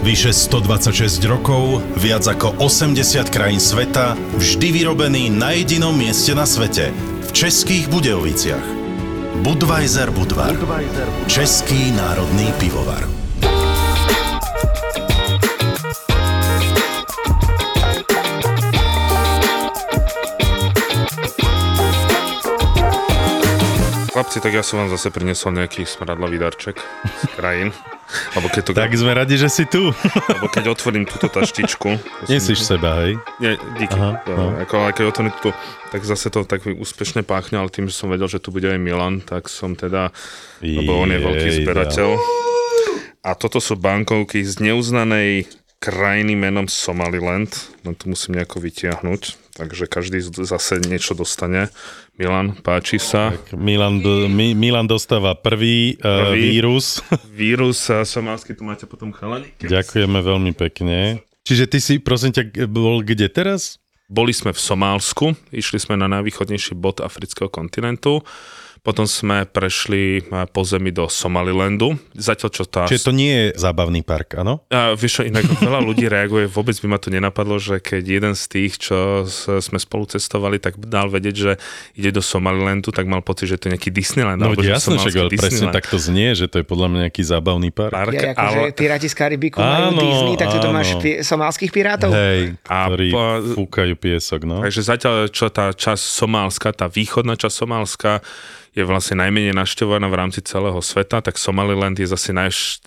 Vyše 126 rokov, viac ako 80 krajín sveta, vždy vyrobený na jedinom mieste na svete, v českých Budějoviciach. Budweiser Budvar, český národný pivovar. Chlapci, tak ja som vám zase prinesol nejaký smradlavý darček z krajín. Tak sme radi, že si tu. Alebo keď otvorím túto taštičku. Nesiš seba, hej? Nie, díky. Aha, no. Ale keď otvorím túto, tak zase to tak úspešne páchne, ale tým, že som vedel, že tu bude aj Milan, tak som teda, lebo on je veľký zberateľ. A toto sú bankovky z neuznanej krajiny menom Somaliland. No to musím nejako vytiahnuť. Takže každý zase niečo dostane. Milan, páči sa. Milan dostáva prvý vírus. Vírus a somálsky, tu máte potom chalani. Ďakujeme veľmi pekne. Čiže ty si, prosím ťa, bol kde teraz? Boli sme v Somálsku, išli sme na najvýchodnejší bod afrického kontinentu. Potom sme prešli po zemi do Somalilandu. Zatiaľ čo tá... Čiže to nie je zábavný park, áno? Vieš, inak veľa ľudí reaguje, vôbec by ma to nenapadlo, že keď jeden z tých, čo sme spolu cestovali, tak dal vedieť, že ide do Somalilandu, tak mal pocit, že to je nejaký Disneyland. No jasne, však, ale presne tak to znie, že to je podľa mňa nejaký zábavný park. Ja, akože piráti z Karibiku majú Disney, tak to máš somálskych pirátov. Hej, ktorí fúkajú piesok, no. Takže zatiaľ čo tá časť somálska, tá východná časť somálska je vlastne najmenej navštevovaná v rámci celého sveta, tak Somaliland je zase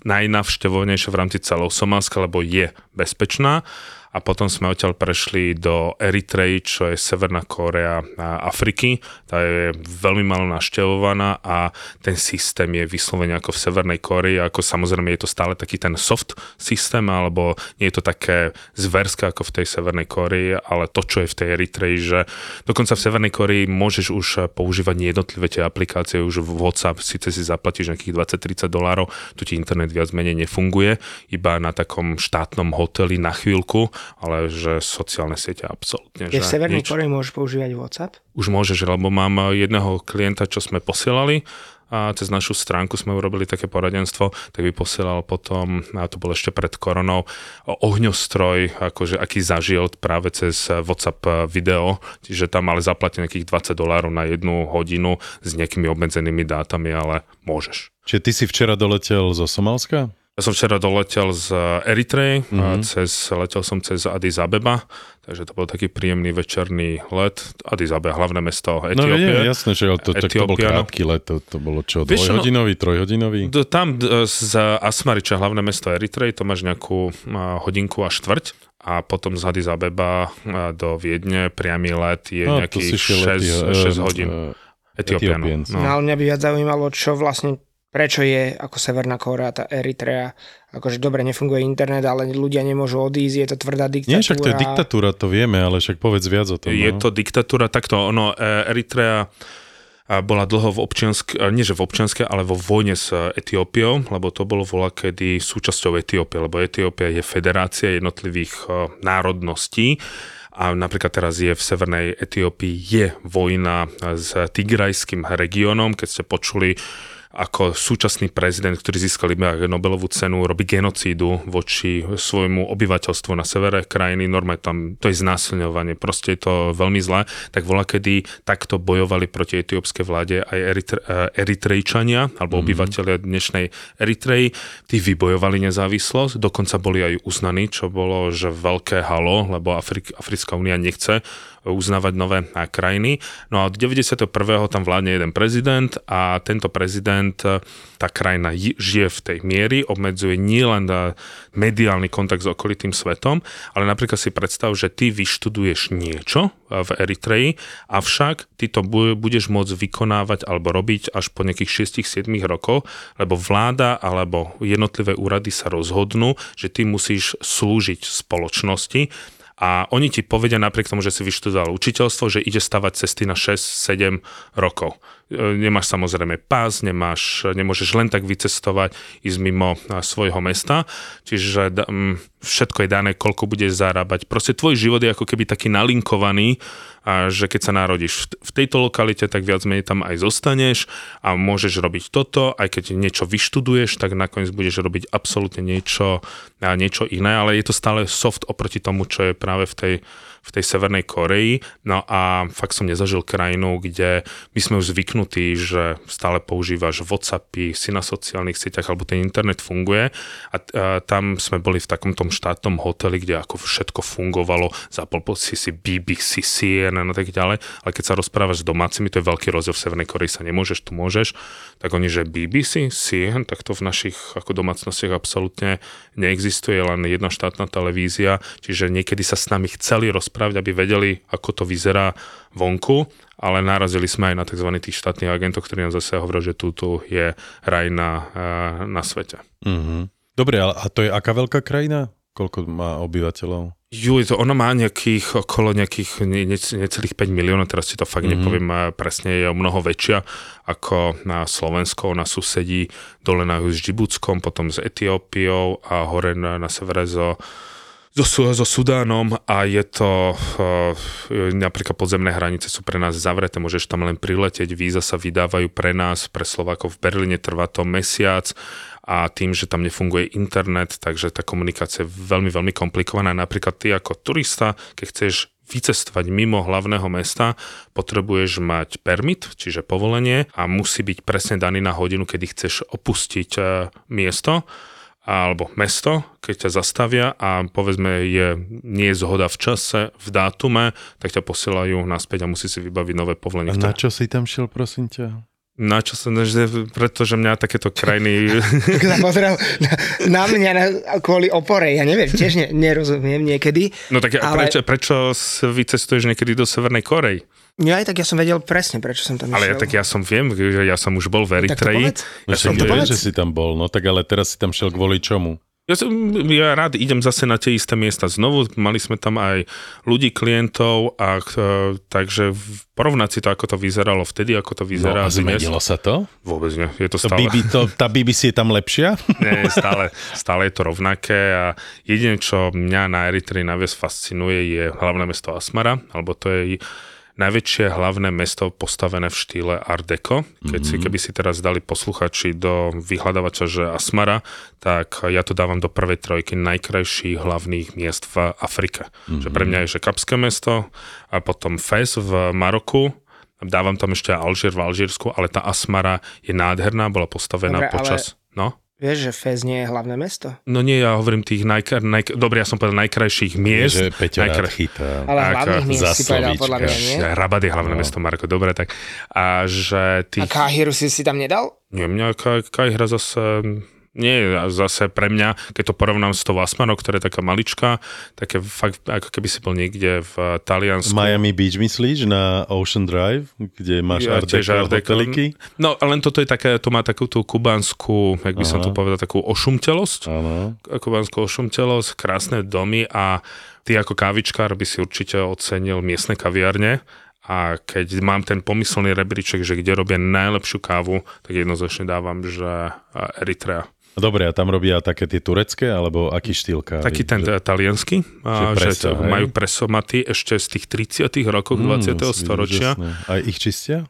najnavštevovanejšia v rámci celého Somálska, lebo je bezpečná. A potom sme odtiaľ prešli do Eritreji, čo je Severná Kórea Afriky. Tá je veľmi malo navštevovaná a ten systém je vyslovene ako v Severnej Kórei, ako samozrejme je to stále taký ten soft systém, alebo nie je to také zverské ako v tej Severnej Kórei, ale to, čo je v tej Eritreji, že dokonca v Severnej Kórei môžeš už používať nejednotlivé tie aplikácie, už WhatsApp, síce si zaplatíš nejakých $20-30, tu ti internet viac menej nefunguje, iba na takom štátnom hoteli na chvíľku, ale že sociálne siete absolútne. Je v Severnej Kórei môžeš používať WhatsApp? Už môžeš, lebo mám jedného klienta, čo sme posielali a cez našu stránku sme urobili také poradenstvo, tak by posielal potom, a to bolo ešte pred koronou, ohňostroj, akože aký zažil práve cez WhatsApp video, čiže tam ale zaplatí nejakých $20 na 1 hodinu s nejakými obmedzenými dátami, ale môžeš. Čiže ty si včera doletel zo Somálska? Ja som včera doletel z Eritreji, letel som cez Addis Abeba, takže to bol taký príjemný večerný let. Addis Abeba, hlavné mesto Etiópie. No jasné, že to bol krátky let, to bolo čo, dvojhodinový, trojhodinový? Tam z Asmary, čo hlavné mesto Eritreji, to máš nejakú hodinku a štvrť. A potom z Addis Abeba do Viedne priamy let je nejakých 6 hodín. Etiópian. No ale mňa by viac zaujímalo, čo vlastne prečo je ako Severná Kórea, tá Eritrea, akože dobre nefunguje internet, ale ľudia nemôžu odísť, je to tvrdá diktatúra. Nie, však to je diktatúra, to vieme, ale však povedz viac o tom. Je to diktatúra, takto, Eritrea bola dlho v občianskej, nie že v občianskej, ale vo vojne s Etiópiou, lebo to bolo voľakedy súčasťou Etiópie, lebo Etiópia je federácia jednotlivých národností. A napríklad teraz je v severnej Etiópii je vojna s Tigrajským regiónom, keď ste počuli ako súčasný prezident, ktorý získal iba Nobelovú cenu, robí genocídu voči svojmu obyvateľstvu na severe krajiny. Normálne tam to je znásilňovanie, proste je to veľmi zlé. Tak voľakedy takto bojovali proti etiópskej vláde aj Eritrejčania, alebo obyvateľia dnešnej Eritreji. Tí vybojovali nezávislosť, dokonca boli aj uznaní, čo bolo že veľké halo, lebo Africká únia nechce uznávať nové krajiny. No a od 91. tam vládne jeden prezident a tento prezident, tá krajina žije v tej miery, obmedzuje nielen mediálny kontakt s okolitým svetom, ale napríklad si predstav, že ty vyštuduješ niečo v Eritreji, avšak ty to budeš môcť vykonávať alebo robiť až po nejakých 6-7 rokov, lebo vláda alebo jednotlivé úrady sa rozhodnú, že ty musíš slúžiť spoločnosti. A oni ti povedia napriek tomu, že si vyštudoval učiteľstvo, že ide stavať cesty na 6-7 rokov. Nemáš samozrejme pás, nemôžeš len tak vycestovať, ísť mimo svojho mesta. Čiže všetko je dané, koľko budeš zarábať. Proste tvoj život je ako keby taký nalinkovaný, a že keď sa narodíš v tejto lokalite, tak viac menej tam aj zostaneš a môžeš robiť toto, aj keď niečo vyštuduješ, tak nakoniec budeš robiť absolútne niečo iné, ale je to stále soft oproti tomu, čo je práve v tej Severnej Koreji. No a fakt som nezažil krajinu, kde my sme už zvyknutí, že stále používaš WhatsAppy, si na sociálnych sieťach, alebo ten internet funguje a tam sme boli v takom tom štátnom hoteli, kde ako všetko fungovalo, zapol si BBC, CNN, a tak ďalej, ale keď sa rozprávaš s domácimi, to je veľký rozdiel, v Severnej Koreji sa nemôžeš, tu môžeš, tak oni, že BBC, CNN, tak to v našich ako domácnostiach absolútne neexistuje, len jedna štátna televízia, čiže niekedy sa s nami chceli rozprávať, aby vedeli, ako to vyzerá vonku, ale narazili sme aj na tzv. Tých štátnych agentov, ktorí nám zase hovorili, že tu je raj na svete. Mm-hmm. Dobre, a to je aká veľká krajina? Koľko má obyvateľov? Ona má okolo necelých 5 miliónov, teraz si to fakt nepoviem presne, je o mnoho väčšia ako na Slovensku, ona susedí dole na s Džibutskom, potom s Etiópiou a hore na severe so Sudánom a je to napríklad podzemné hranice sú pre nás zavreté, môžeš tam len priletieť, víza sa vydávajú pre nás, pre Slovákov v Berlíne, trvá to mesiac a tým, že tam nefunguje internet, takže tá komunikácia je veľmi, veľmi komplikovaná. Napríklad ty ako turista, keď chceš vycestovať mimo hlavného mesta, potrebuješ mať permit, čiže povolenie a musí byť presne daný na hodinu, kedy chceš opustiť miesto alebo mesto, keď ťa zastavia a povedzme nie je zhoda v čase, v dátume, tak ťa posielajú naspäť a musí si vybaviť nové povolenie. A na čo si tam šiel, prosím ťa? Na čo som, pretože mňa takéto krajiny... Pozrel na mňa kvôli opore, ja neviem, tiež nerozumiem niekedy. No tak ale... prečo vycestuješ niekedy do Severnej Korei? No aj tak ja som vedel presne, prečo som tam išiel. Ale ja som už bol v Eritreji. Ja som to vedel, že si tam bol, no tak ale teraz si tam šiel kvôli čomu? Ja rád idem zase na tie isté miesta znovu, mali sme tam aj ľudí, klientov, a takže porovnať si to, ako to vyzeralo vtedy, ako to vyzerá. No a zmenilo sa to? Vôbec nie, je to stále. Tá BBC je tam lepšia? Nie, stále je to rovnaké a jediné, čo mňa na Eritreji najviac fascinuje, je hlavné mesto Asmara, alebo to je najväčšie hlavné mesto postavené v štýle Art Deco. Keby si teraz dali posluchači do vyhľadávača, že Asmara, tak ja to dávam do prvej trojky najkrajších hlavných miest v Afrike. Že pre mňa je Kapské mesto a potom Fez v Maroku. Dávam tam ešte Alžír v Alžírsku, ale tá Asmara je nádherná, bola postavená počas... No? Vieš, že Fez nie je hlavné mesto? No nie, ja hovorím tých ja som povedal najkrajších miest. Že Peťo rád chytá. Ale hlavných miest si povedal podľa mňa, nie? Rabat je hlavné mesto, Marko, dobre, tak. A že tých... A Káhiru si tam nedal? Nie, mňa Káhira zase pre mňa, keď to porovnám s tou Asmarou, ktorá je taká maličká, tak je fakt, ako keby si bol niekde v Taliansku. Miami Beach myslíš na Ocean Drive, kde máš Art Deco hoteliky? No, len toto je také, to má takú tú kubánsku, jak by som to povedal, takú ošumtelosť. Aha. Kubánsku ošumtelosť, krásne domy a ty ako kávičkár by si určite ocenil miestne kaviarne. A keď mám ten pomyslný rebríček, že kde robia najlepšiu kávu, tak jednoznačne dávam, že Eritrea. Dobre, a tam robia také tie turecké, alebo aký štýl kávy? Taký ten taliansky, že majú presomaty ešte z tých 30. rokov 20. storočia. Úžasné. A ich čistia?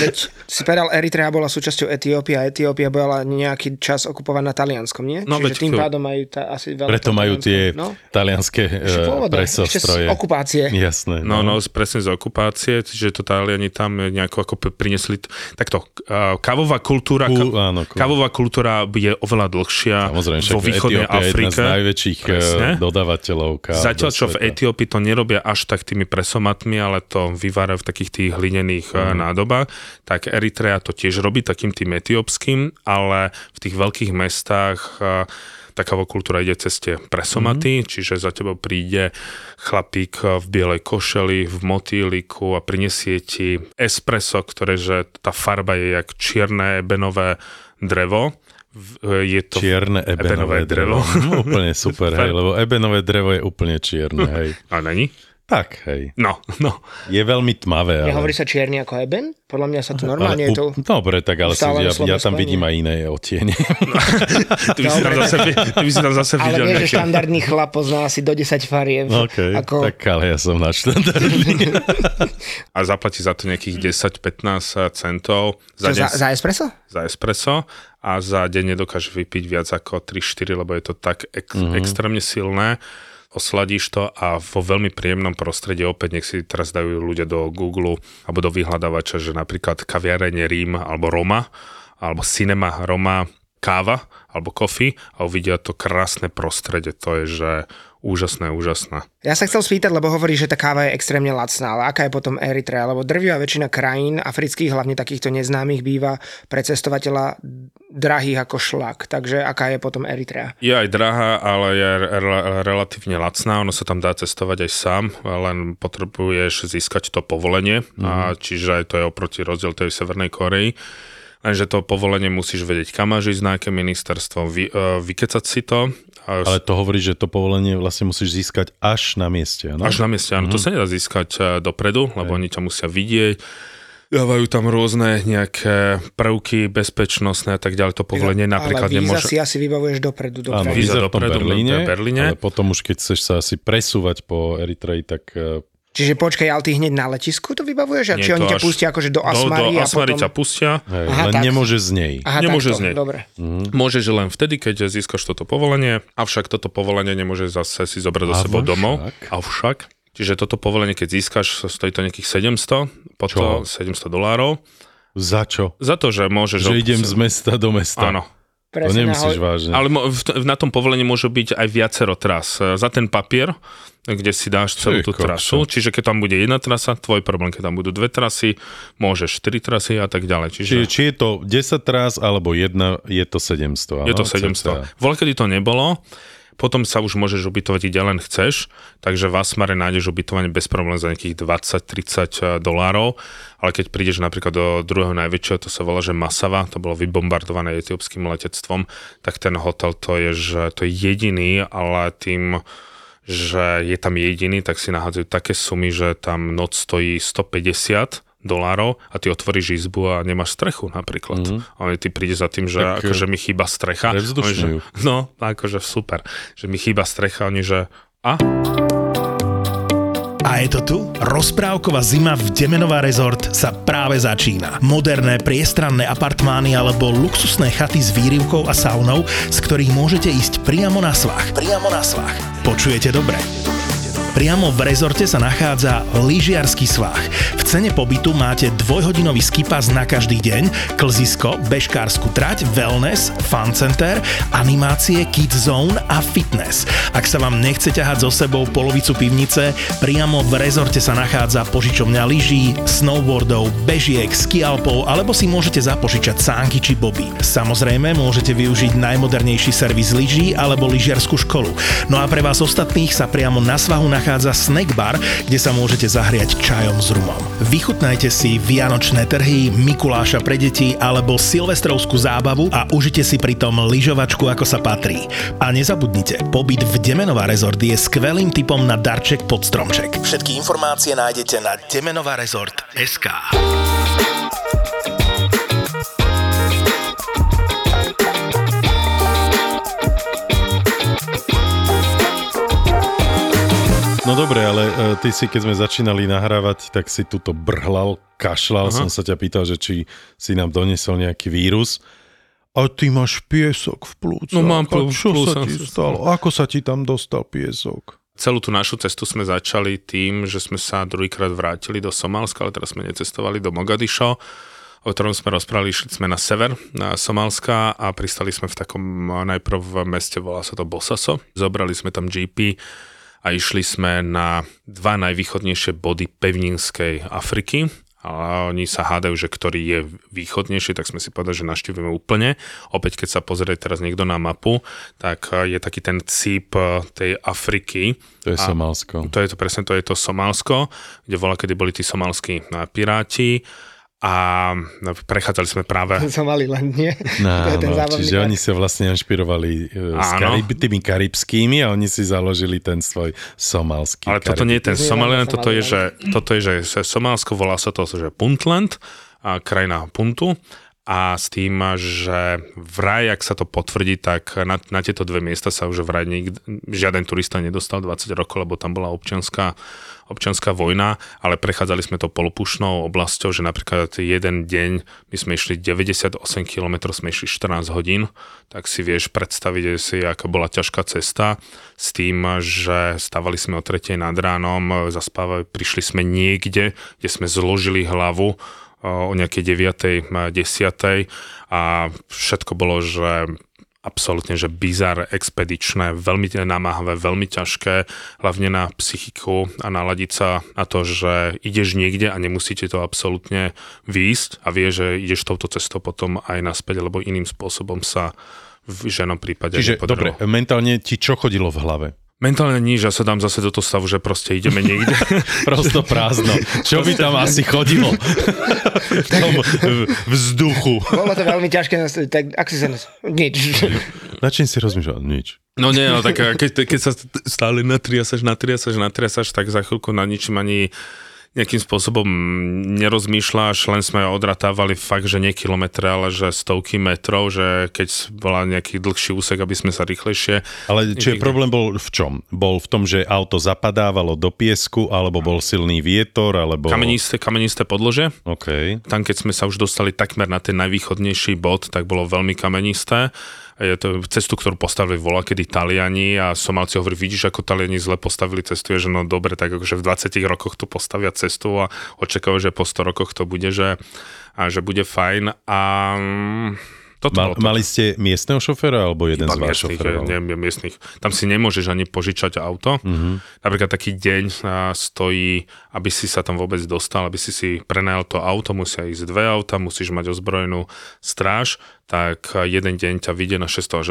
Veď si povedal, Eritrea bola súčasťou Etiópia a Etiópia bola nejaký čas okupovaná Talianskom, nie? No, čiže tým pádom majú asi veľa... Preto majú tie talianské presostroje. Z okupácie. Jasné. No, presne z okupácie, že to Taliani tam nejako ako priniesli... Takto, kávová kultúra kávová kultúra je oveľa dlhšia vo východnej Etiópia Afrike. Etiópia je jedna z najväčších dodávateľov káv. Zatiaľ, čo v Etiópii to nerobia až tak tými presomatmi, ale to vyvára v takých tých hlinených nádobách, tak Eritrea to tiež robí takým tým etiópskym, ale v tých veľkých mestách taká kultúra ide cez tie presomaty, čiže za tebou príde chlapík v bielej košeli, v motýliku a prinesie ti espresso, že tá farba je jak čierne ebenové drevo. Je to čierne ebenové drevo. Úplne super, hej, lebo ebenové drevo je úplne čierne, hej. A není? Tak, hej. No. Je veľmi tmavé. Ale... Nehovorí sa čierny ako eben? Podľa mňa sa to normálne je to... Dobre, tak ale ja tam vidím aj iné otiene. No. Ty by si tam zase videl nejaké... Ale vieš, že štandardný chlap pozná asi do 10 farieb. Okay, ako... Tak ale ja som na štandardný. A zaplatí za to nejakých 10-15 centov. Za espresso? Za espresso. A za deň nedokáže vypiť viac ako 3-4, lebo je to tak extrémne silné. Osladíš to a vo veľmi príjemnom prostredí opäť nech si teraz dajú ľudia do Google alebo do vyhľadávača, že napríklad kaviareň Rím alebo Roma alebo cinema Roma káva alebo coffee a uvidia to krásne prostredie. To je, že úžasné. Ja sa chcel spýtať, lebo hovorí, že tá káva je extrémne lacná, ale aká je potom Eritrea? Lebo drvivá väčšina krajín afrických, hlavne takýchto neznámych, býva pre cestovateľa drahých ako šlak. Takže aká je potom Eritrea? Je aj drahá, ale je relatívne lacná. Ono sa tam dá cestovať aj sám, len potrebuješ získať to povolenie. A čiže to je oproti rozdiel tej Severnej Kórei. Lenže to povolenie musíš vedieť, kam máš ísť, na aké ministerstvo, vykecať si to. Ale to hovorí, že to povolenie vlastne musíš získať až na mieste, áno? Až na mieste, áno. To sa nedá získať dopredu, lebo oni ťa musia vidieť. Dávajú tam rôzne nejaké prvky bezpečnostné a tak ďalej. To povolenie napríklad nemôže... Ale víza si asi vybavuješ dopredu. Áno, víza dopredu v Berlíne. Ale potom už, keď chceš sa asi presúvať po Eritreji, tak... Čiže počkaj, ale ty hneď na letisku to vybavuješ? Nie, či oni ťa pustia akože do Asmary? Do Asmary ťa pustia. Hej, aha, len nemôže z nej. Aha, nemôže z nej. Dobre. Môžeš len vtedy, keď získaš toto povolenie, avšak toto povolenie nemôže zase si zobrať do sebou domov. Avšak. Čiže toto povolenie, keď získaš, stojí to nejakých $700. Za čo? Za to, že môžeš... Že idem z mesta do mesta. Áno. To nemusíš vážne. Ale na tom povolení môže byť aj viacero tras. Za ten papier, kde si dáš celú tú trasu. Čiže keď tam bude jedna trasa, tvoj problém, keď tam budú dve trasy, môžeš 4 trasy a tak ďalej. Či je to 10 tras, alebo jedna, je to 700. Je to 700. Voľkedy to nebolo, potom sa už môžeš ubytovať, kde len chceš, takže v Asmare nájdeš ubytovanie bez problémov za nejakých $20-30, ale keď prídeš napríklad do druhého najväčšieho, to sa volá, že Massawa, to bolo vybombardované etiópskym letectvom, tak ten hotel to je jediný, ale tým, že je tam jediný, tak si nahádzajú také sumy, že tam noc stojí $150 a ty otvoríš izbu a nemáš strechu napríklad. Ale ty príde za tým, že tak, akože mi chýba strecha. Že, no, akože super. Že mi chýba strecha, oni že a? A je to tu? Rozprávková zima v Demenová rezort sa práve začína. Moderné priestranné apartmány alebo luxusné chaty s výrivkou a saunou, z ktorých môžete ísť priamo na svah. Počujete dobre? Priamo v rezorte sa nachádza lyžiarsky svah. V cene pobytu máte 2-hodinový skipas na každý deň, klzisko, bežkársku trať, wellness, fun center, animácie, kids zone a fitness. Ak sa vám nechce ťahať so sebou polovicu pivnice, priamo v rezorte sa nachádza požičovňa lyží, snowboardov, bežiek, skialpov, alebo si môžete zapožičať sánky či boby. Samozrejme, môžete využiť najmodernejší servis lyží alebo lyžiarsku školu. No a pre vás ostatných sa priamo na svahu nachádza snack bar, kde sa môžete zahriať čajom s rumom. Vychutnajte si vianočné trhy, Mikuláša pre deti alebo silvestrovskú zábavu a užite si pritom lyžovačku, ako sa patrí. A nezabudnite, pobyt v Demenová rezort je skvelým tipom na darček pod stromček. Všetky informácie nájdete na demenovarezort.sk. No dobre, ale ty si, keď sme začínali nahrávať, tak si tuto brhlal, kašľal. Aha. Som sa ťa pýtal, že či si nám donesol nejaký vírus. A ty máš piesok v plúcach. No mám piesok v plúcach. Čo sa ti stalo? Ako sa ti tam dostal piesok? Celú tú našu cestu sme začali tým, že sme sa druhýkrát vrátili do Somálska, ale teraz sme necestovali do Mogadišo, o ktorom sme rozprávali, išli sme na sever, na Somálska a pristali sme v takom najprv v meste, volá sa to Bosaso. Zobrali sme tam GP a išli sme na dva najvýchodnejšie body pevninskej Afriky. A oni sa hádajú, že ktorý je východnejší, tak sme si povedali, že navštívime úplne. Opäť, keď sa pozrie teraz niekto na mapu, tak je taký ten cíp tej Afriky. To je Somálsko. To je to presne, to je to Somálsko, kde voľakedy boli tí somálski piráti. A prechádzali sme práve... Somaliland, nie? No, čiže oni sa vlastne inšpirovali tými karibskými a oni si založili ten svoj somalský. Ale toto nie je ten Somaliland, toto je Somálsko, volá sa to, že Puntland, krajina Puntu. A s tým, že vraj, ak sa to potvrdí, tak na tieto dve miesta sa už vraj žiaden turista nedostal 20 rokov, lebo tam bola občianská vojna, ale prechádzali sme to polopúšnou oblasťou, že napríklad jeden deň my sme išli 98 km, sme išli 14 hodín, tak si vieš predstaviť, aká bola ťažká cesta s tým, že stávali sme o 3:00 nad ránom, zaspávali, prišli sme niekde, kde sme zložili hlavu o nejakej 9. 10. a všetko bolo, že absolútne, že bizar, expedičné, veľmi namáhavé, veľmi ťažké, hlavne na psychiku a naladiť sa na to, že ideš niekde a nemusíte to absolútne výjsť a vie, že ideš touto cestou potom aj naspäť, lebo iným spôsobom sa v žiadnom prípade nepodarilo. Čiže, dobre, mentálne ti čo chodilo v hlave? Mentálne nič, ja sa dám zase do toho stavu, že proste ideme niekde. Prosto prázdno. Čo by tam asi chodilo? V tom vzduchu. Bolo to veľmi ťažké, tak ak si sa nás... Nič. Na čím si rozmýšľal? Nič. No nie, no tak keď sa stále natriasaš, tak za chvíľku na ničím ani nejakým spôsobom nerozmýšľaš, len sme odratávali fakt, že nie kilometre, ale že stovky metrov, že keď bola nejaký dlhší úsek, aby sme sa rýchlejšie... Ale čiže problém bol v čom? Bol v tom, že auto zapadávalo do piesku, alebo bol silný vietor, alebo... Kamenisté podlože. OK. Tam, keď sme sa už dostali takmer na ten najvýchodnejší bod, tak bolo veľmi kamenisté. Je to cestu, ktorú postavili voľakedy Taliani a Somálci hovorí, vidíš, ako Taliani zle postavili cestu, je, že no dobre, tak akože v 20 rokoch tu postavia cestu a očakávajú, že po 100 rokoch to bude, že bude fajn a... Mali ste miestneho šoféra, alebo jeden z vás šoférov? Nie, miestnych. Tam si nemôžeš ani požičať auto. Uh-huh. Napríklad taký deň stojí, aby si sa tam vôbec dostal, aby si prenajal to auto, musia ísť dve auta, musíš mať ozbrojenú stráž, tak jeden deň ťa vyjde na $600 až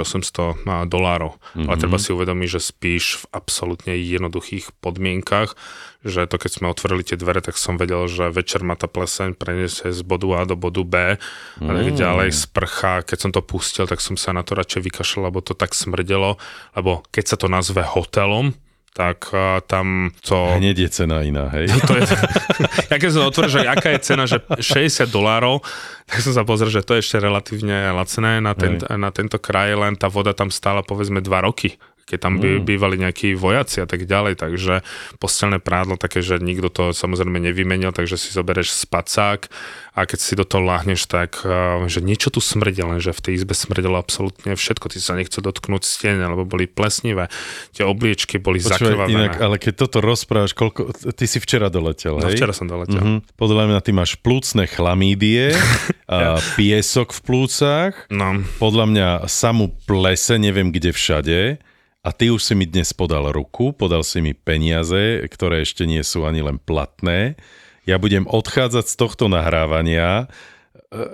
$800. Uh-huh. Ale treba si uvedomiť, že spíš v absolútne jednoduchých podmienkach, že to keď sme otvorili tie dvere, tak som vedel, že večer ma tá pleseň preniesie z bodu A do bodu B a ďalej sprcha. Keď som to pustil, tak som sa na to radšej vykašľal, lebo to tak smrdelo, lebo keď sa to nazve hotelom, tak tam to... Hneď je cena iná, hej? To je... Ja keď som otvoril, že aká je cena, že $60, tak som sa pozrel, že to je ešte relatívne lacné na tento kraj, len tá voda tam stála povedzme 2 roky. Keď tam bývali nejakí vojaci a tak ďalej, takže posteľné prádlo také, že nikto to samozrejme nevymenil, takže si zoberieš spacák a keď si do toho láhneš, tak že niečo tu smrdí, lenže v tej izbe smrdilo absolútne všetko, ty sa nechcel dotknúť stene, lebo boli plesnivé, tie obliečky boli zakrvavené. Inak, ale keď toto rozprávaš, koľko, ty si včera doletel, hej? No, včera som doletel. Mm-hmm. Podľa mňa ty máš plúcne chlamídie, a piesok v plúcach, no. Podľa mňa samú plese, neviem kde všade. A ty už si mi dnes podal ruku, podal si mi peniaze, ktoré ešte nie sú ani len platné. Ja budem odchádzať z tohto nahrávania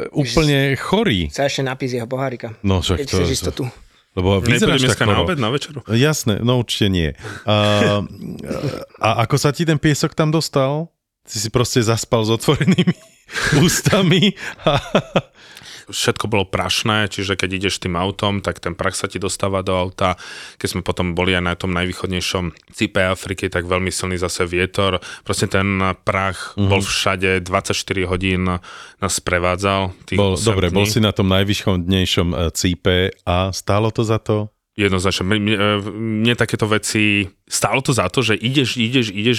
úplne chorý. Sa ešte napíš jeho pohárika. No však to... Lebo vyzeráš tak choro. Na obed, na večeru? Jasné, no určite nie. A ako sa ti ten piesok tam dostal? Ty si proste zaspal s otvorenými ústami a... Všetko bolo prašné, čiže keď ideš tým autom, tak ten prach sa ti dostáva do auta. Keď sme potom boli aj na tom najvýchodnejšom cípe Afriky, tak veľmi silný zase vietor. Proste ten prach bol všade, 24 hodín nás sprevádzal. Dobre, bol si na tom najvýchodnejšom cípe a stálo to za to? Jednoznačne. Mne takéto veci, stálo to za to, že ideš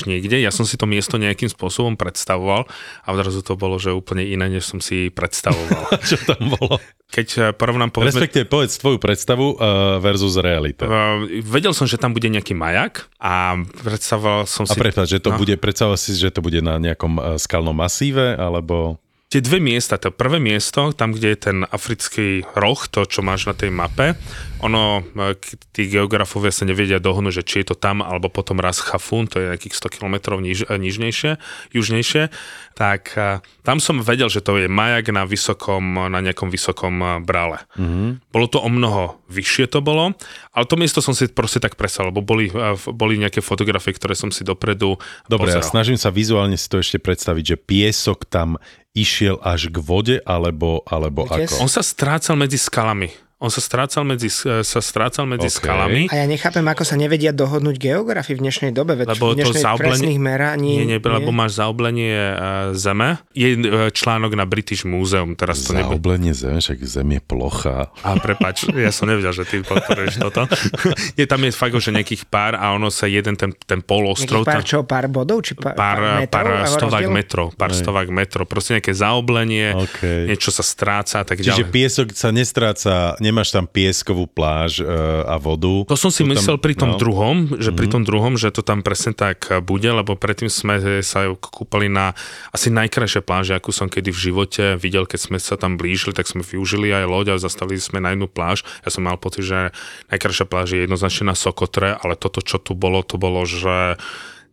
niekde, ja som si to miesto nejakým spôsobom predstavoval a odrazu to bolo, že úplne iné, než som si predstavoval. Čo tam bolo? Keď porovnám, povedzme... Respektíve, povedz tvoju predstavu versus realita. Vedel som, že tam bude nejaký majak a predstavoval som si... A predstavoval si, že to bude na nejakom skalnom masíve, alebo... Tie dve miesta, to prvé miesto, tam, kde je ten africký roh, to, čo máš na tej mape, ono, tí geografovia sa nevedia dohodnúť, že či je to tam, alebo potom Ras Hafun, to je nejakých 100 kilometrov južnejšie, tak tam som vedel, že to je majak na nejakom vysokom brale. Mm-hmm. Bolo to o mnoho vyššie to bolo, ale to miesto som si proste tak presal, lebo boli nejaké fotografie, ktoré som si dopredu pozeral. Dobre, ja snažím sa vizuálne si to ešte predstaviť, že piesok tam išiel až k vode, alebo ako? On sa strácal medzi skalami. Okay. Skalami. A ja nechápem, ako sa nevedia dohodnúť geografii v dnešnej dobe, veď v dnešnej presných meraní... Nie, lebo máš zaoblenie zeme. Je článok na British Museum, teraz to nebude. Zaoblenie zeme, však zem je plochá. A prepáč, ja som nevedel, že ty podporuješ toto. Je tam je fakt, že nejakých pár a ono sa jeden ten polostrov... Nejakých pár čo? Pár bodov? Či pár stovák metrov. Proste nejaké zaoblenie, niečo sa stráca a tak ďalej. Čiže piesok sa nestráca. Nemáš tam pieskovú pláž a vodu. To som si myslel tam, pri tom druhom, že to tam presne tak bude, lebo predtým sme sa kúpali na asi najkrajšie pláže, akú som kedy v živote videl, keď sme sa tam blížili, tak sme využili aj loď a zastavili sme na jednu pláž. Ja som mal pocit, že najkrajšia pláž je jednoznačne na Sokotre, ale toto, čo tu bolo, to bolo, že...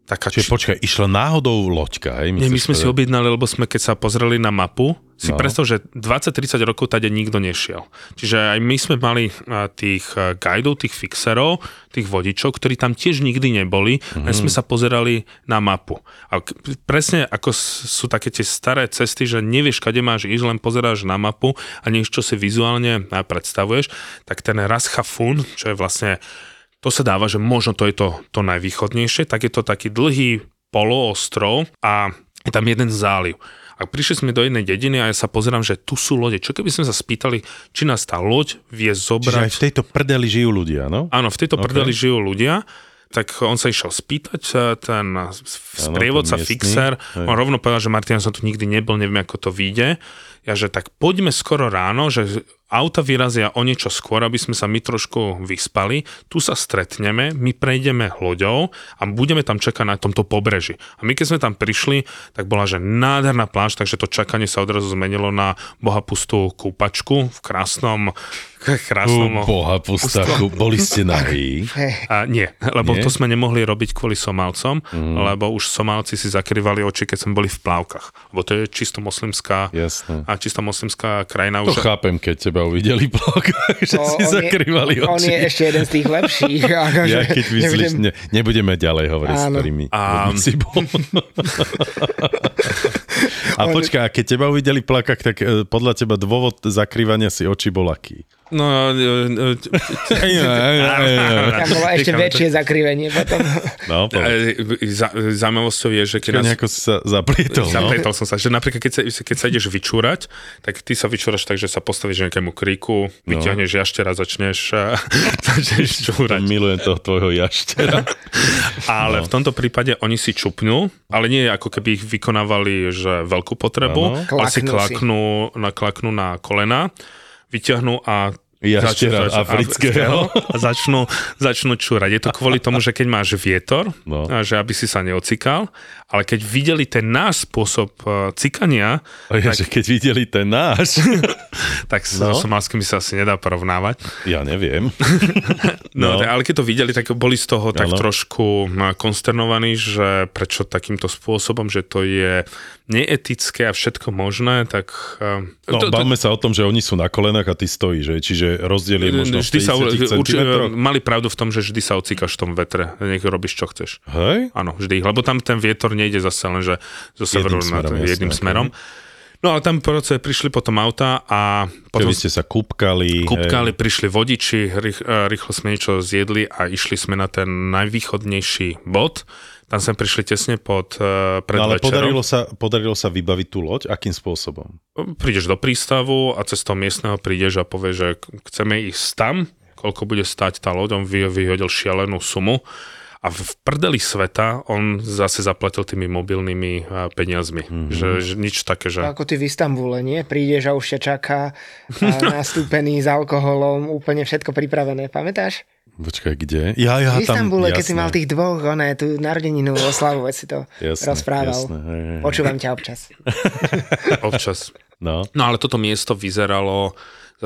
Čiže počkaj, išla náhodou loďka, hej? Nie, my sme si objednali, lebo sme, keď sa pozreli na mapu, si predstav, že 20-30 rokov tady nikto nešiel. Čiže aj my sme mali tých guidov, tých fixerov, tých vodičov, ktorí tam tiež nikdy neboli, a sme sa pozerali na mapu. A presne ako sú také tie staré cesty, že nevieš, kade máš ísť, len pozeráš na mapu a niečo si vizuálne predstavuješ, tak ten Ras Hafun, čo je vlastne... To sa dáva, že možno to je to najvýchodnejšie, tak je to taký dlhý poloostrov a je tam jeden záliv. A prišli sme do jednej dediny a ja sa pozerám, že tu sú lode. Čo keby sme sa spýtali, či nás tá loď vie zobrať... Čiže aj v tejto prdeli žijú ľudia, no? Áno, v tejto prdeli žijú ľudia. Tak on sa išiel spýtať, ten sprievodca, fixer, on rovno povedal, že Martin, som tu nikdy nebol, neviem, ako to vyjde. Ja, že tak poďme skoro ráno, že auta vyrazia o niečo skôr, aby sme sa my trošku vyspali, tu sa stretneme, my prejdeme loďou a budeme tam čakať na tomto pobreží. A my keď sme tam prišli, tak bola, že nádherná pláž, takže to čakanie sa odrazu zmenilo na bohapustú kúpačku v krásnom... Boli ste nahý? Nie, lebo nie? To sme nemohli robiť kvôli Somálcom, lebo už Somálci si zakrývali oči, keď sme boli v plavkách. Lebo to je čisto moslimská a čisto moslimská krajina. To už... chápem, keď teba uvideli plavkách, že si zakrývali oči. On je ešte jeden z tých lepších. Ja keď vyzliš, nebudeme ďalej hovoriť s ktorými. A počkaj, keď teba uvideli v plavkách, tak podľa teba dôvod zakrývania si očí bol aký? No, tam bolo ešte väčšie zakrivenie potom. No, zaujímavosťou je, že keď nás... Nejako sa zaplietol. Zaplietol som sa, že napríklad keď sa ideš vyčúrať, tak ty sa vyčúraš tak, že sa postavíš nejakému kríku, vyťahneš jaštera, začneš čúrať. Milujem toho tvojho jaštera. Ale v tomto prípade oni si čupnú, ale nie ako keby ich vykonávali že veľkú potrebu, ale si klaknú na kolena, vyťahnú a jaštera afrického a začnú čúrať. Je to kvôli tomu, že keď máš vietor, že aby si sa neocikal, ale keď videli ten náš spôsob cikania... keď videli ten náš... tak so somalskými sa asi nedá porovnávať. Ja neviem. Ale keď to videli, tak boli z toho tak trošku konsternovaní, že prečo takýmto spôsobom, že to je neetické a všetko možné, tak... Bavme sa o tom, že oni sú na kolenách a ty stojíš, čiže rozdiel je možno 40 centimetrov. Mali pravdu v tom, že vždy sa ocíkaš v tom vetre, nech robíš, čo chceš. Hej? Áno, vždy, lebo tam ten vietor nejde zase len, že zo severu jedným smerom. No a tam prišli potom auta a potom... Vy ste sa kúpkali, prišli vodiči, rýchlo sme niečo zjedli a išli sme na ten najvýchodnejší bod. Tam sme prišli tesne pred večerom. Podarilo sa vybaviť tú loď? Akým spôsobom? Prídeš do prístavu a cez toho miestneho prídeš a povieš, že chceme ísť tam. koľko bude stať tá loď, on vyhodil šialenú sumu a v prdeli sveta on zase zaplatil tými mobilnými peniazmi. Mm-hmm. Že nič také, že... Ako ty v Istambule, nie? Prídeš a už ťa čaká nastúpený s alkoholom, úplne všetko pripravené, pamätáš? Počkaj, kde? V Istambule, keď si mal tých dvoch, tú narodeninu oslavu, si to rozprával. Jasné. Počúvam ťa občas. No ale toto miesto vyzeralo...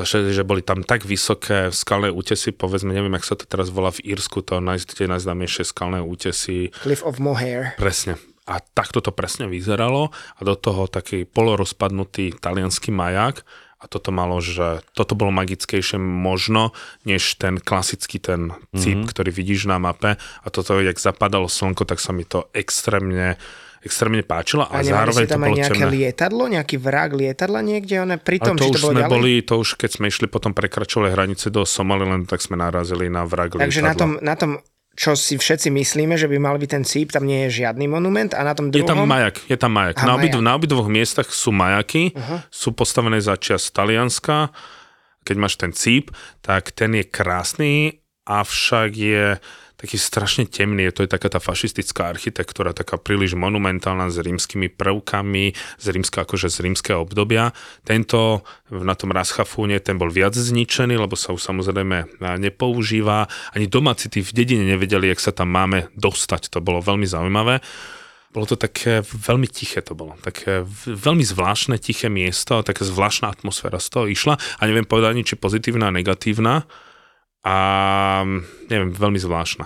že boli tam tak vysoké skalné útesy, povedzme, neviem, jak sa to teraz volá v Írsku, to najznámejšie skalné útesy. Cliffs of Moher. Presne. A takto to presne vyzeralo a do toho taký polorozpadnutý taliansky maják a toto bolo magickejšie možno, než ten klasický cíp, ktorý vidíš na mape a toto, jak zapadalo slnko, tak sa mi to extrémne páčilo a zároveň to bolo temné. A nemali si tam aj nejaké lietadlo, nejaký vrak lietadla niekde? To už keď sme išli potom prekračovali hranice do Somalilandu, tak sme narazili na vrak lietadla. Takže na tom, čo si všetci myslíme, že by mal byť ten cíp, tam nie je žiadny monument a na tom druhom... Je tam majak. Na obidvoch miestach sú majaky, sú postavené za čias Talianska. Keď máš ten cíp, tak ten je krásny, avšak je... taký strašne temný, to je taká tá fašistická architektúra, taká príliš monumentálna s rímskymi prvkami, akože z rímskeho obdobia. Tento na tom Ras Hafúne, ten bol viac zničený, lebo sa už samozrejme nepoužíva. Ani domáci tí v dedine nevedeli, jak sa tam máme dostať. To bolo veľmi zaujímavé. Bolo to také veľmi tiché, také veľmi zvláštne tiché miesto, taká zvláštna atmosféra z toho išla a neviem povedať ani, či pozitívna a negatívna. A neviem, veľmi zvláštne. A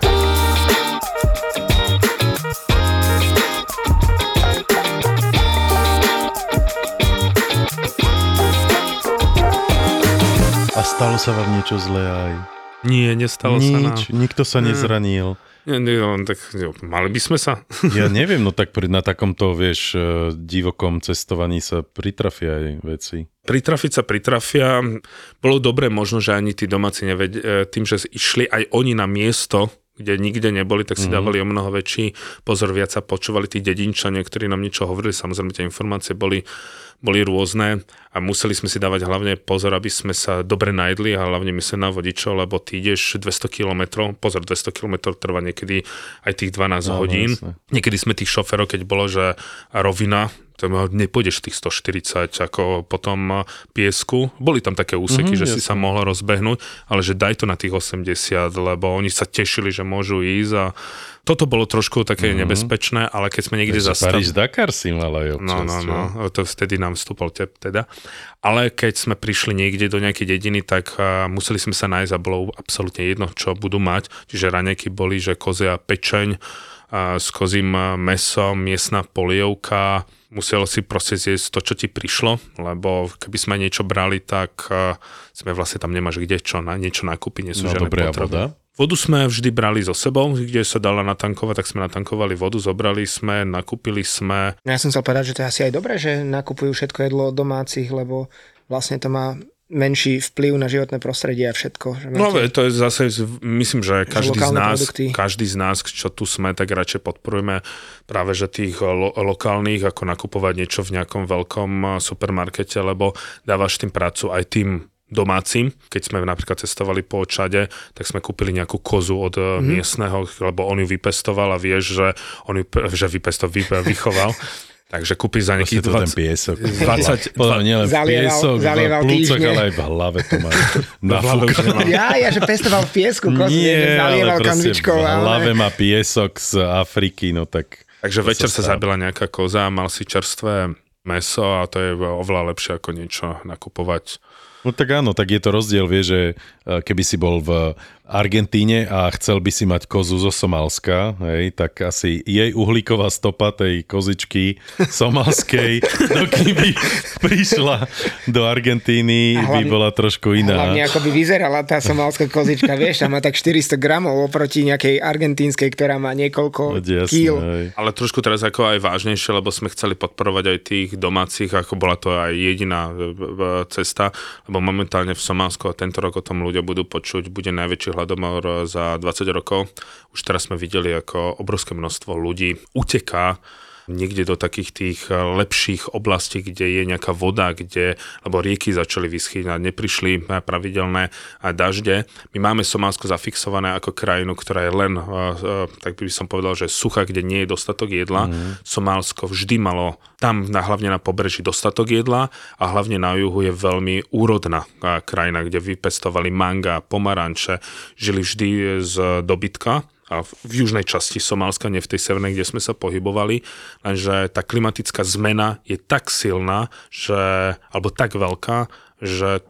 stalo sa vám niečo zlé aj? Nie, nestalo sa nám. Nikto sa nezranil. Mali by sme sa. Ja neviem, tak na takomto, divokom cestovaní sa pritrafia aj veci. Pritrafia. Bolo dobre možno, že ani tí domáci nevedeli, tým, že išli aj oni na miesto, kde nikde neboli, tak si dávali o mnoho väčší pozor, viac sa počúvali tí dedinčania, ktorí nám niečo hovorili, samozrejme tie informácie boli rôzne a museli sme si dávať hlavne pozor, aby sme sa dobre najedli a hlavne myslím na vodičov, lebo ty ideš 200 km trvá niekedy aj tých 12 hodín. Vlastne. Niekedy sme tých šoferov, keď bolo, že rovina, to nepôjdeš tých 140 ako potom piesku. Boli tam také úseky, že si sa mohlo rozbehnúť, ale že daj to na tých 80, lebo oni sa tešili, že môžu ísť a toto bolo trošku také nebezpečné, ale keď sme niekde zastavili... Paríž-Dakar si mal aj občas. No, to vtedy nám vstúpal tep teda. Ale keď sme prišli niekde do nejakej dediny, tak museli sme sa nájsť a bolo absolútne jedno, čo budú mať. Čiže raňajky boli, že kozia pečeň s kozím mesom, miestna polievka. Muselo si proste zjesť to, čo ti prišlo, lebo keby sme niečo brali, tak sme vlastne tam nemáš kde niečo nakúpiť, nie sú žiadne potreby. Vodu sme vždy brali so sebou, kde sa dala natankovať, tak sme natankovali vodu, zobrali sme, nakúpili sme. Ja som chcel povedať, že to je asi aj dobré, že nakupujú všetko jedlo od domácich, lebo vlastne to má menší vplyv na životné prostredie a všetko. To je zase, myslím, že každý z nás, čo tu sme, tak radšej podporujeme práve, že tých lokálnych, ako nakupovať niečo v nejakom veľkom supermarkete, lebo dávaš tým prácu aj tým domácim. Keď sme napríklad cestovali po Čade, tak sme kúpili nejakú kozu od miestneho, lebo on ju vypestoval a vieš, že on ju vychoval. Takže kúpiš za nejakých 20... Nielen piesok, v plúcach, ale aj v hlave to máš. Že pestoval v piesku kozu, zalieval kanvičkou. V hlave má piesok z Afriky, Takže večer sa zabila nejaká koza a mal si čerstvé mäso a to je oveľa lepšie ako niečo nakupovať. Tak je to rozdiel, že keby si bol v Argentíne a chcel by si mať kozu zo Somálska, tak asi jej uhlíková stopa tej kozičky somalskej, dokým by prišla do Argentíny, by bola trošku iná. Hlavne ako by vyzerala tá somálska kozička, tam má tak 400 gramov oproti nejakej argentínskej, ktorá má niekoľko kíl. Ale trošku teraz ako aj vážnejšie, lebo sme chceli podporovať aj tých domácich, ako bola to aj jediná cesta, lebo momentálne v Somálsku a tento rok o tom ľudia budú počuť, bude najväčší hladomor za 20 rokov. Už teraz sme videli, ako obrovské množstvo ľudí uteká niekde do takých tých lepších oblastí, kde je nejaká voda, lebo rieky začali vyschýnať, neprišli pravidelné dažde. My máme Somálsko zafixované ako krajinu, ktorá je len, tak by som povedal, že suchá, kde nie je dostatok jedla. Somálsko vždy malo tam hlavne na pobreží dostatok jedla a hlavne na juhu je veľmi úrodná krajina, kde vypestovali manga, pomaranče, žili vždy z dobytka. A v južnej časti Somálska, nie v tej severnej, kde sme sa pohybovali, lenže tá klimatická zmena je tak silná, alebo tak veľká, že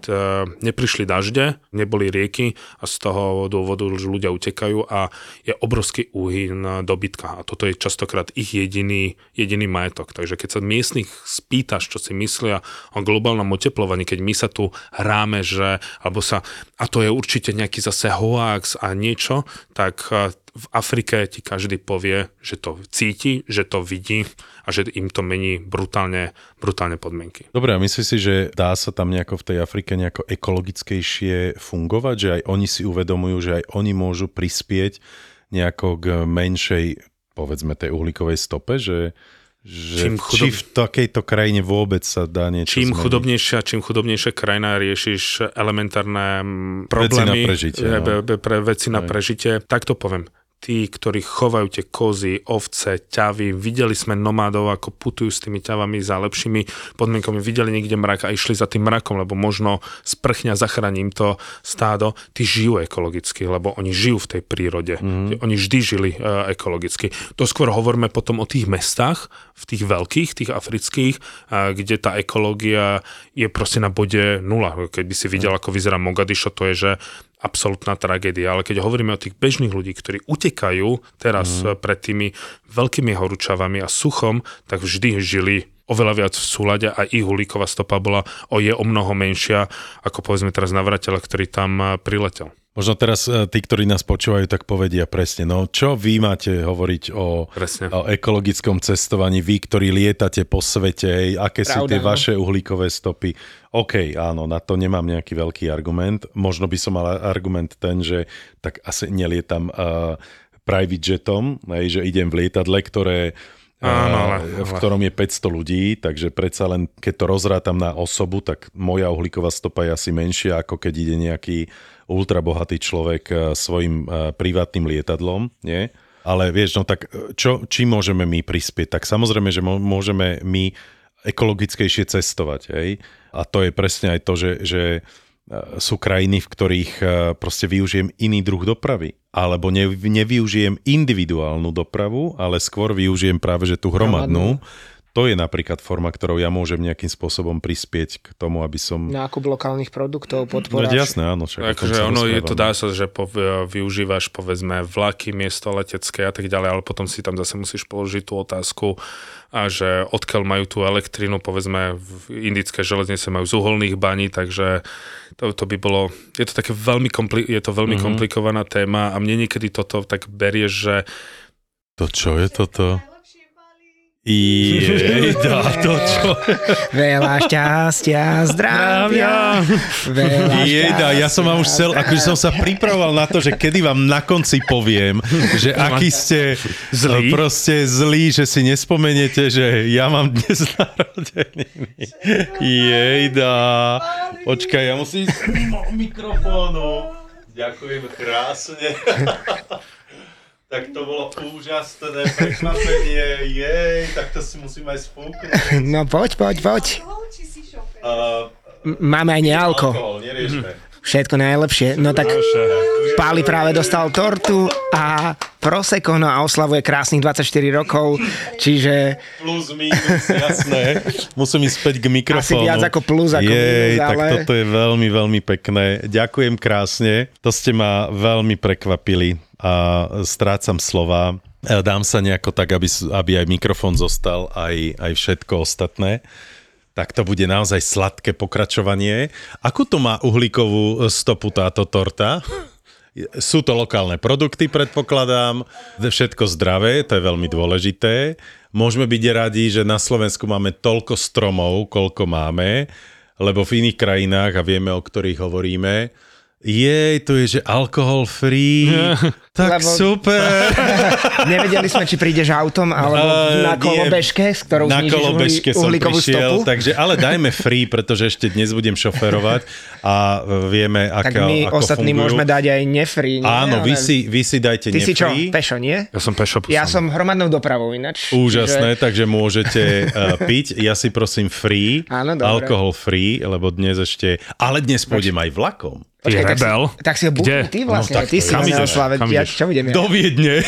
neprišli dažde, neboli rieky a z toho dôvodu ľudia utekajú a je obrovský úhyn dobytka. A toto je častokrát ich jediný majetok. Takže keď sa miestnych spýtaš, čo si myslia o globálnom oteplovaní, keď my sa tu hráme, a to je určite nejaký zase hoax a niečo, tak v Afrike ti každý povie, že to cíti, že to vidí a že im to mení brutálne podmienky. Dobre, a myslíš si, že dá sa tam nejako v tej Afrike nejako ekologickejšie fungovať, že aj oni si uvedomujú, že aj oni môžu prispieť nejako k menšej, povedzme, tej uhlíkovej stope, či v takejto krajine vôbec sa dá niečo zmeniť? Čím chudobnejšia krajina, riešiš elementárne problémy, veci na prežitie, tak to poviem. Tí, ktorí chovajú tie kozy, ovce, ťavy. Videli sme nomádov, ako putujú s tými ťavami za lepšími podmienkami. Videli niekde mrak a išli za tým mrakom, lebo možno sprchňa zachránim to stádo. Tí žijú ekologicky, lebo oni žijú v tej prírode. Oni vždy žili ekologicky. To skôr hovoríme potom o tých mestách, v tých veľkých, tých afrických, kde tá ekológia je proste na bode nula. Keď by si videl, ako vyzerá Mogadišo, to je, že absolútna tragédia, ale keď hovoríme o tých bežných ľudí, ktorí utekajú teraz pred tými veľkými horúčavami a suchom, tak vždy žili oveľa viac v súlade a ich uhlíková stopa je o mnoho menšia ako povedzme teraz navrateľa, ktorý tam priletel. Možno teraz tí, ktorí nás počúvajú, tak povedia presne, no čo vy máte hovoriť o ekologickom cestovaní, vy, ktorí lietate po svete, aké sú tie vaše uhlíkové stopy. OK, áno, na to nemám nejaký veľký argument. Možno by som mal argument ten, že tak asi nelietam private jetom, že idem v lietadle, v ktorom je 500 ľudí, takže predsa len, keď to rozrátam na osobu, tak moja uhlíková stopa je asi menšia, ako keď ide nejaký ultrabohatý človek svojim privátnym lietadlom, nie? Ale vieš, no tak či môžeme my prispieť? Tak samozrejme, že môžeme my ekologickejšie cestovať, hej? A to je presne aj to, že sú krajiny, v ktorých proste využijem iný druh dopravy. Alebo nevyužijem individuálnu dopravu, ale skôr využijem práve že tú hromadnú. To je napríklad forma, ktorou ja môžem nejakým spôsobom prispieť k tomu, aby som... Nákup lokálnych produktov podporáš. No jasné, áno. Takže ono je to dá sa, že využívaš povedzme vlaky, miesto letecké a tak ďalej, ale potom si tam zase musíš položiť tú otázku, a že odkiaľ majú tú elektrínu, povedzme indické železnice majú z uholných baní, takže to by bolo... Je to také veľmi komplikovaná téma a mne niekedy toto tak berieš, že... To čo je toto? Veľa šťastia, zdravia. Ja som vám už chcel, akože som sa pripravoval na to, že kedy vám na konci poviem, že aký ste zlí? Proste zlí, že si nespomeniete, že ja mám dnes narodeniny. Počkaj, ja musím ísť mimo mikrofónu. Ďakujem krásne. Tak to bolo úžasné prekvapenie, tak to si musím aj spúknuť. No poď. Máme aj nealko. Alkohol, neriešme. Všetko najlepšie. No tak Páli práve dostal tortu a prosecco, no a oslavuje krásnych 24 rokov, čiže... Plus, minus, jasné. Musím ísť späť k mikrofónu. Asi viac ako plus, ako minus, ale... Tak toto je veľmi, veľmi pekné. Ďakujem krásne. To ste ma veľmi prekvapili. A strácam slova. Dám sa nejako tak, aby aj mikrofón zostal, aj všetko ostatné. Tak to bude naozaj sladké pokračovanie. Akú to má uhlíkovú stopu táto torta? Sú to lokálne produkty, predpokladám. Všetko zdravé, to je veľmi dôležité. Môžeme byť radi, že na Slovensku máme toľko stromov, koľko máme, lebo v iných krajinách, a vieme, o ktorých hovoríme, Jej, to je, že alkohol free, tak lebo... super. Nevedeli sme, či prídeš autom, alebo na kolobežke, s ktorou znižíš uhlíkovú stopu. Takže, ale dajme free, pretože ešte dnes budem šoferovať a vieme, ako fungujú. Tak my ostatní môžeme dať aj nefree. Nie? Áno, vy si dajte nefree. Ty si čo, pešo, nie? Ja som pešo. Ja som hromadnou dopravou inač. Úžasné, takže môžete piť. Ja si prosím free, áno, alkohol free, lebo dnes ešte... Ale dnes pôjdem aj vlakom. Počkej, tak si ho búchni ty vlastne. No, tak, ty si na oslave. Čo budem ja? Do Viedne.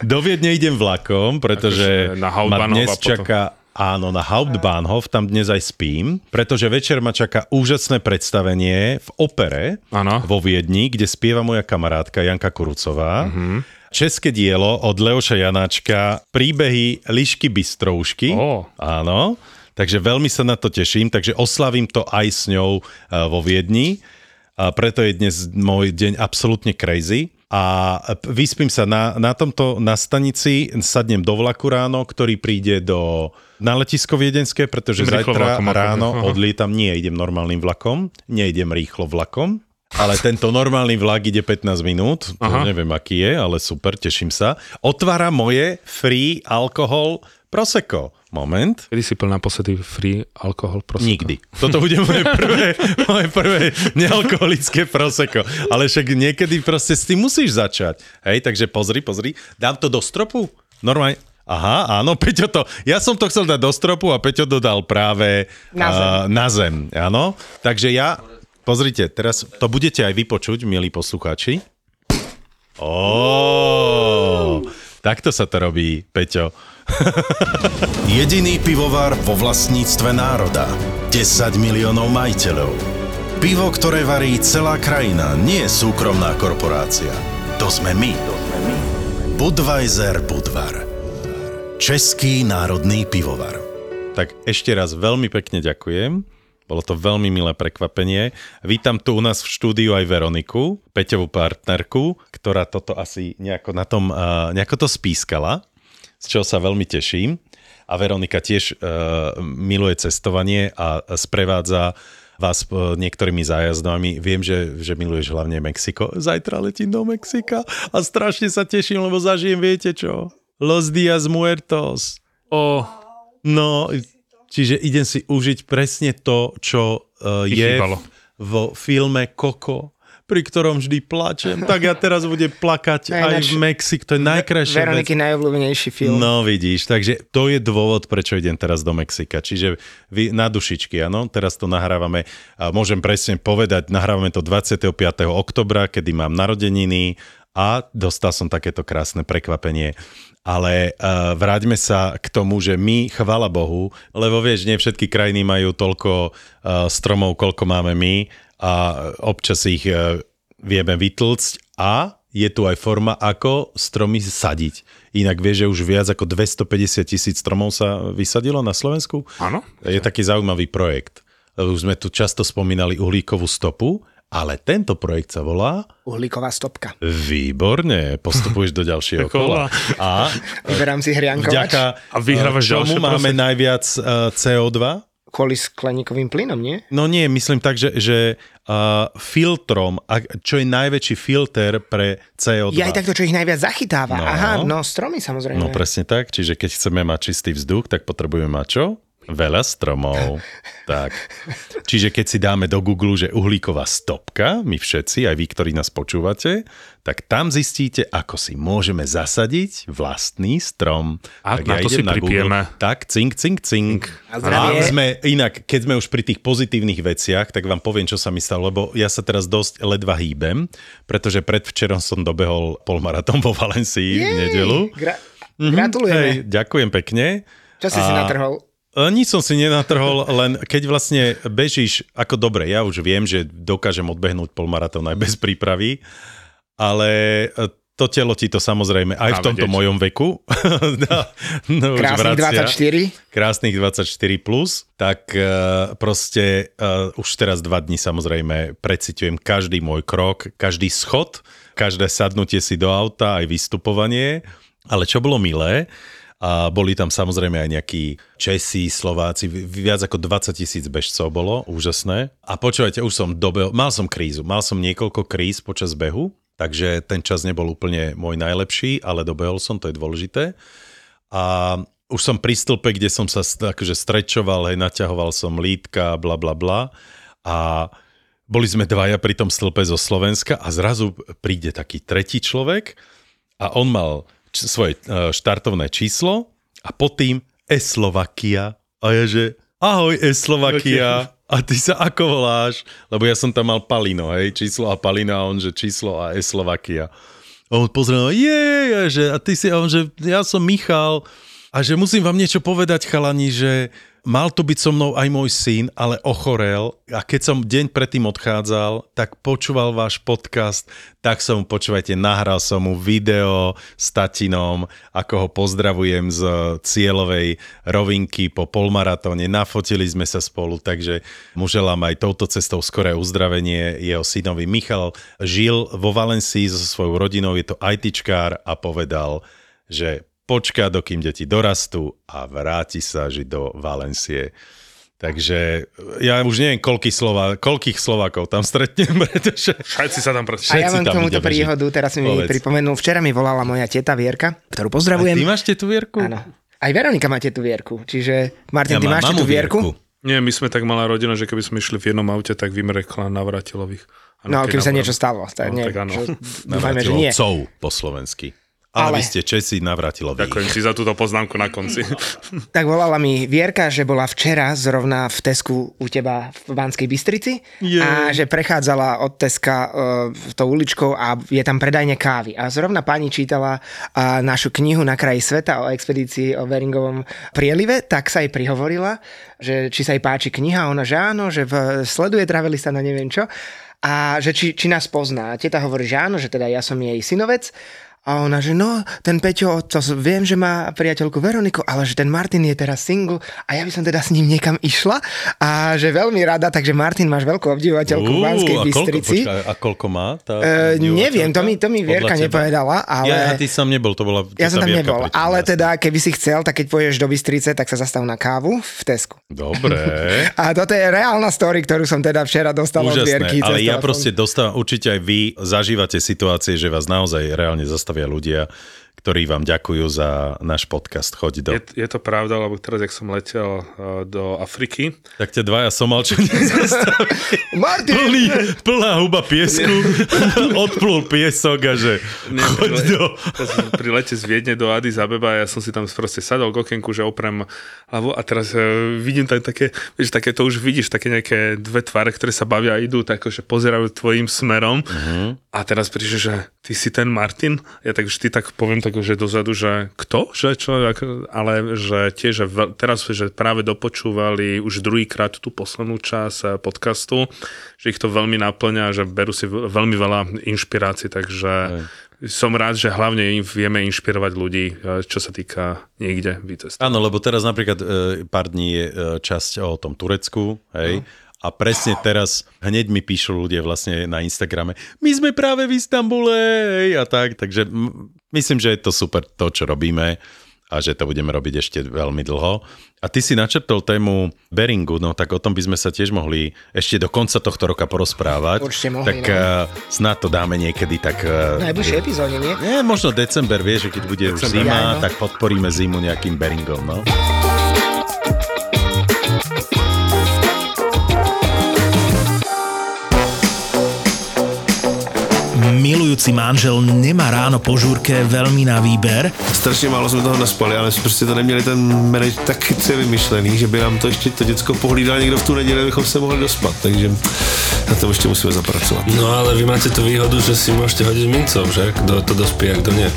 Do Viedne idem vlakom, pretože ma dnes čaká... Áno, na Hauptbahnhof, tam dnes aj spím, pretože večer ma čaká úžasné predstavenie v opere vo Viedni, kde spieva moja kamarátka Janka Kurucová. České dielo od Leoša Janáčka, príbehy Lišky bystroušky. Áno. Takže veľmi sa na to teším, takže oslavím to aj s ňou vo Viedni. A preto je dnes môj deň absolútne crazy. A vyspím sa na stanici, sadnem do vlaku ráno, ktorý príde na letisko viedenské, pretože zajtra ráno odlietam, idem normálnym vlakom, nejdem rýchlo vlakom, ale tento normálny vlak ide 15 minút, neviem aký je, ale super, teším sa. Otvára moje free alkohol Prosecco. Moment. Kedy si pil naposledy free alkohol Prosecco? Nikdy. Toto bude moje prvé nealkoholické Prosecco. Ale však niekedy proste s tým musíš začať. Hej, takže pozri. Dám to do stropu? Normálne. Aha, áno, Peťo to... Ja som to chcel dať do stropu a Peťo to dal práve na zem. Áno. Takže ja... Pozrite, teraz to budete aj vypočuť, milí poslucháči. Takto sa to robí, Peťo. Jediný pivovár vo vlastníctve národa. 10 miliónov majiteľov. Pivo, ktoré varí celá krajina, nie je súkromná korporácia. To sme my. Budweiser Budvar. Český národný pivovar. Tak ešte raz veľmi pekne ďakujem. Bolo to veľmi milé prekvapenie. Vítam tu u nás v štúdiu aj Veroniku, Peťovú partnerku, ktorá toto asi nejako to spískala, z čoho sa veľmi teším. A Veronika tiež miluje cestovanie a sprevádza vás niektorými zájazdami. Viem, že miluješ hlavne Mexiko. Zajtra letím do Mexika a strašne sa teším, lebo zažijem, viete čo? Los Días Muertos. Čiže idem si užiť presne to, čo je vo filme Coco, pri ktorom vždy plačem, tak ja teraz budem plakať aj v Mexiku. To je najkrajšia vec. Veroniky najobľúbenejší film. No vidíš, takže to je dôvod, prečo idem teraz do Mexika. Čiže vy na dušičky, áno, teraz to nahrávame, a môžem presne povedať, nahrávame to 25. oktobra, kedy mám narodeniny a dostal som takéto krásne prekvapenie. Ale vráťme sa k tomu, že my, chvála Bohu, lebo vieš, nie všetky krajiny majú toľko stromov, koľko máme my a občas ich vieme vytlcť a je tu aj forma, ako stromy sadiť. Inak vieš, že už viac ako 250,000 stromov sa vysadilo na Slovensku? Áno. Je taký zaujímavý projekt. Už sme tu často spomínali uhlíkovú stopu, ale tento projekt sa volá... Uhlíková stopka. Výborne, postupuješ do ďalšieho kola. A vyberám si hriankovač. A vyhrávaš ďalšie. Máme najviac CO2? Kvôli skleníkovým plynom, nie? No nie, myslím tak, že filtrom, čo je najväčší filter pre CO2. Ja aj takto, čo ich najviac zachytáva. No. Aha, no stromy samozrejme. No presne tak, čiže keď chceme mať čistý vzduch, tak potrebujeme mať čo? Veľa stromov. Tak. Čiže keď si dáme do Google, že uhlíková stopka, my všetci, aj vy, ktorí nás počúvate, tak tam zistíte, ako si môžeme zasadiť vlastný strom. A tak na ja to si pripijeme. Tak, cink, cink, cink. A sme, inak, keď sme už pri tých pozitívnych veciach, tak vám poviem, čo sa mi stalo, lebo ja sa teraz dosť ledva hýbem, pretože predvčerom som dobehol polmaratón vo Valencii v nedeľu. Gratulujeme. Hej, ďakujem pekne. Čo si natrhol? Nič som si nenatrhol, len keď vlastne bežíš, ako dobre, ja už viem, že dokážem odbehnúť polmaratón aj bez prípravy, ale to telo ti to samozrejme aj v tomto mojom veku. Krásnych 24. Krásnych 24 plus, tak proste už teraz 2 dni samozrejme preciťujem každý môj krok, každý schod, každé sadnutie si do auta, aj vystupovanie, ale čo bolo milé, A boli tam samozrejme aj nejakí Česi, Slováci, viac ako 20 000 bežcov bolo, úžasné. A počúvajte, už som dobehol, mal som krízu, mal som niekoľko kríz počas behu, takže ten čas nebol úplne môj najlepší, ale dobehol som, to je dôležité. A už som pri stĺpe, kde som sa akože strečoval, hej, naťahoval som lítka, bla bla bla. A boli sme dvaja pri tom stĺpe zo Slovenska a zrazu príde taký tretí človek a on mal svoje štartovné číslo a pod tým Slovakia. A ja že, ahoj Slovakia, a ty sa ako voláš? Lebo ja som tam mal Palino, hej, číslo a Palina, a on že číslo a Slovakia. A on pozrel, že, a ty si, a on že, ja som Michal a že musím vám niečo povedať, chalani, že mal tu byť so mnou aj môj syn, ale ochorel, a keď som deň predtým odchádzal, tak počúval váš podcast, tak som, počúvajte, nahral som mu video s tatinom, ako ho pozdravujem z cieľovej rovinky po polmaratóne, nafotili sme sa spolu, takže mu želám aj touto cestou skoré uzdravenie jeho synovi. Michal žil vo Valencii so svojou rodinou, je to ITčkár a povedal, že počká, dokým deti dorastú a vráti sa žiť do Valencie. Takže ja už neviem, koľkých Slovákov tam stretnem, pretože všetci sa tam A ja vám k tomuto príhodu, teraz mi pripomenul, včera mi volala moja teta Vierka, ktorú pozdravujem. A ty máš tetu Vierku? Áno. Aj Veronika má tetu Vierku, čiže Martin, ja ty máš tetu Vierku? Nie, my sme tak malá rodina, že keby sme išli v jednom aute, tak vymrekla Navratilových. No, keby sa niečo stalo. Tak no, nie, tak áno. Navratilovcov po slovensky. Ale vy ste Česi, Navratilovi. Ďakujem si za túto poznámku na konci. Tak volala mi Vierka, že bola včera zrovna v Tesku u teba v Banskej Bystrici a že prechádzala od Teska tou uličkou a je tam predajne kávy. A zrovna pani čítala našu knihu Na kraji sveta o expedícii o Beringovom prielive, tak sa jej prihovorila, že či sa jej páči kniha, ona že áno, že sleduje travelista na neviem čo a že či nás pozná. Teta hovorí, že áno, že teda ja som jej synovec. A ona, že no, ten Peťo, to viem, že má priateľku Veroniku, ale že ten Martin je teraz single a ja by som teda s ním niekam išla a že veľmi rada, takže Martin, máš veľkú obdivovateľku v Banskej Bystrici. A koľko má tá? Neviem, to mi Vierka nepovedala, ale... Ja ty som nebol, to bola... Ja som tam nebol, ale teda keby si chcel, tak keď pôjdeš do Bystrice, tak sa zastav na kávu v Tesku. Dobre. A toto je reálna story, ktorú som teda včera dostal od Vierky. Úžasné, ale ja proste dostávam, určite aj vy zažívate situácie, že vás naozaj reálne zastavujú ľudia, ktorí vám ďakujú za náš podcast. Choď do... Je to pravda, lebo teraz, jak som letel do Afriky... Tak ťa dvaja Somalčania zastavili. Martin! Plná huba piesku, odplul piesok a že choď do... Pri lete z Viedne do Addis Abeba, ja som si tam proste sadol k okienku, že oprem hlavu a teraz vidím tam také, vieš, také to už vidíš, také nejaké dve tváre, ktoré sa bavia a idú, tak že pozerajú tvojim smerom a teraz prišli, že ty si ten Martin? Ja tak vždy tak poviem tak, že dozadu, že kto? Že čo? Ale že tiež, teraz že práve dopočúvali už druhýkrát tú poslednú časť podcastu, že ich to veľmi naplňa, že berú si veľmi veľa inšpirácií, takže som rád, že hlavne vieme inšpirovať ľudí, čo sa týka niekde vycestovať. Áno, lebo teraz napríklad pár dní je časť o tom Turecku, hej? A presne teraz hneď mi píšu ľudia vlastne na Instagrame, my sme práve v Istambule a tak, takže myslím, že je to super to, čo robíme a že to budeme robiť ešte veľmi dlho. A ty si načrtol tému Beringu, no tak o tom by sme sa tiež mohli ešte do konca tohto roka porozprávať. Určite mohli. Tak snáď to dáme niekedy tak... najbližšie epizóde, nie? Nie, možno december, vieš, že keď bude už zima, tak podporíme zimu nejakým Beringom, no. Milujúci manžel nemá ráno po žúrke veľmi na výber. Strašne málo sme toho naspali, ale prostě to neměli ten manaž tak chytře vymyšlený, že by nám to ještě to děcko pohlídal někdo v tu neděli, abychom se mohli dospat, takže na to ještě musíme zapracovat. No ale vy máte tu výhodu, že si môžete hodiť mincov, že? Kdo to dospí a kdo nie.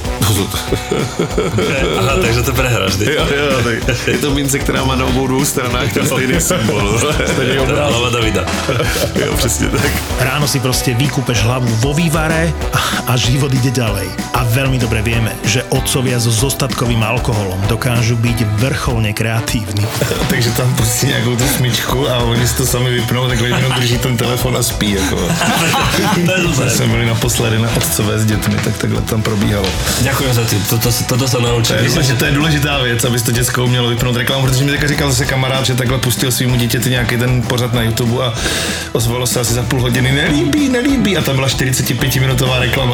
Aha, takže to prehráš. Jo, tak je to mince, která má na obou dvou stranách ten stejný symbol. Hlava Davida. Jo, přesně tak. Ráno si prostě vykúpeš hlavu vo vývare a život ide ďalej. A veľmi dobre vieme, že otcovia so zostatkovým alkoholom dokážu byť vrcholne kreatívni. Takže tam pustí nejakú tú smyčku a oni si to sami vypnú, tak len drží ten telefon a spí. Ako. Sme boli naposledy na otcové s deťmi, tak takhle tam probíhalo. Ďakujem za tým, toto sa naučil. To je dôležitá vec, aby to detsko umělo vypnout reklamu, protože mi tak říkal zase kamarád, že takhle pustil svýmu dítěti nějaký ten pořad na YouTube a ozvalo se asi za půl hodiny nelíbí a tam byla 45-minútová reklama.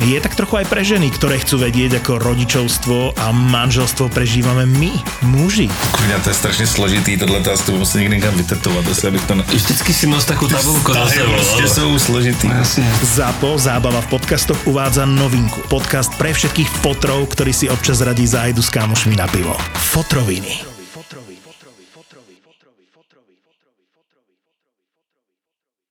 je tak trochu aj pre ženy, ktoré chcú vedieť, ako rodičovstvo a manželstvo prežívame my, muži. Kurňa, to je strašne složitý, tohle tástu musím nikdy nikam vytetovať, asi abych to na... Vždycky si mal takú tabulku. Stále proste sú složitý. Zapo, zábava v podcastoch uvádza novinku. Podcast pre všetkých fotrov, ktorí si občas radí zájdu s kámošmi na pivo. Fotroviny.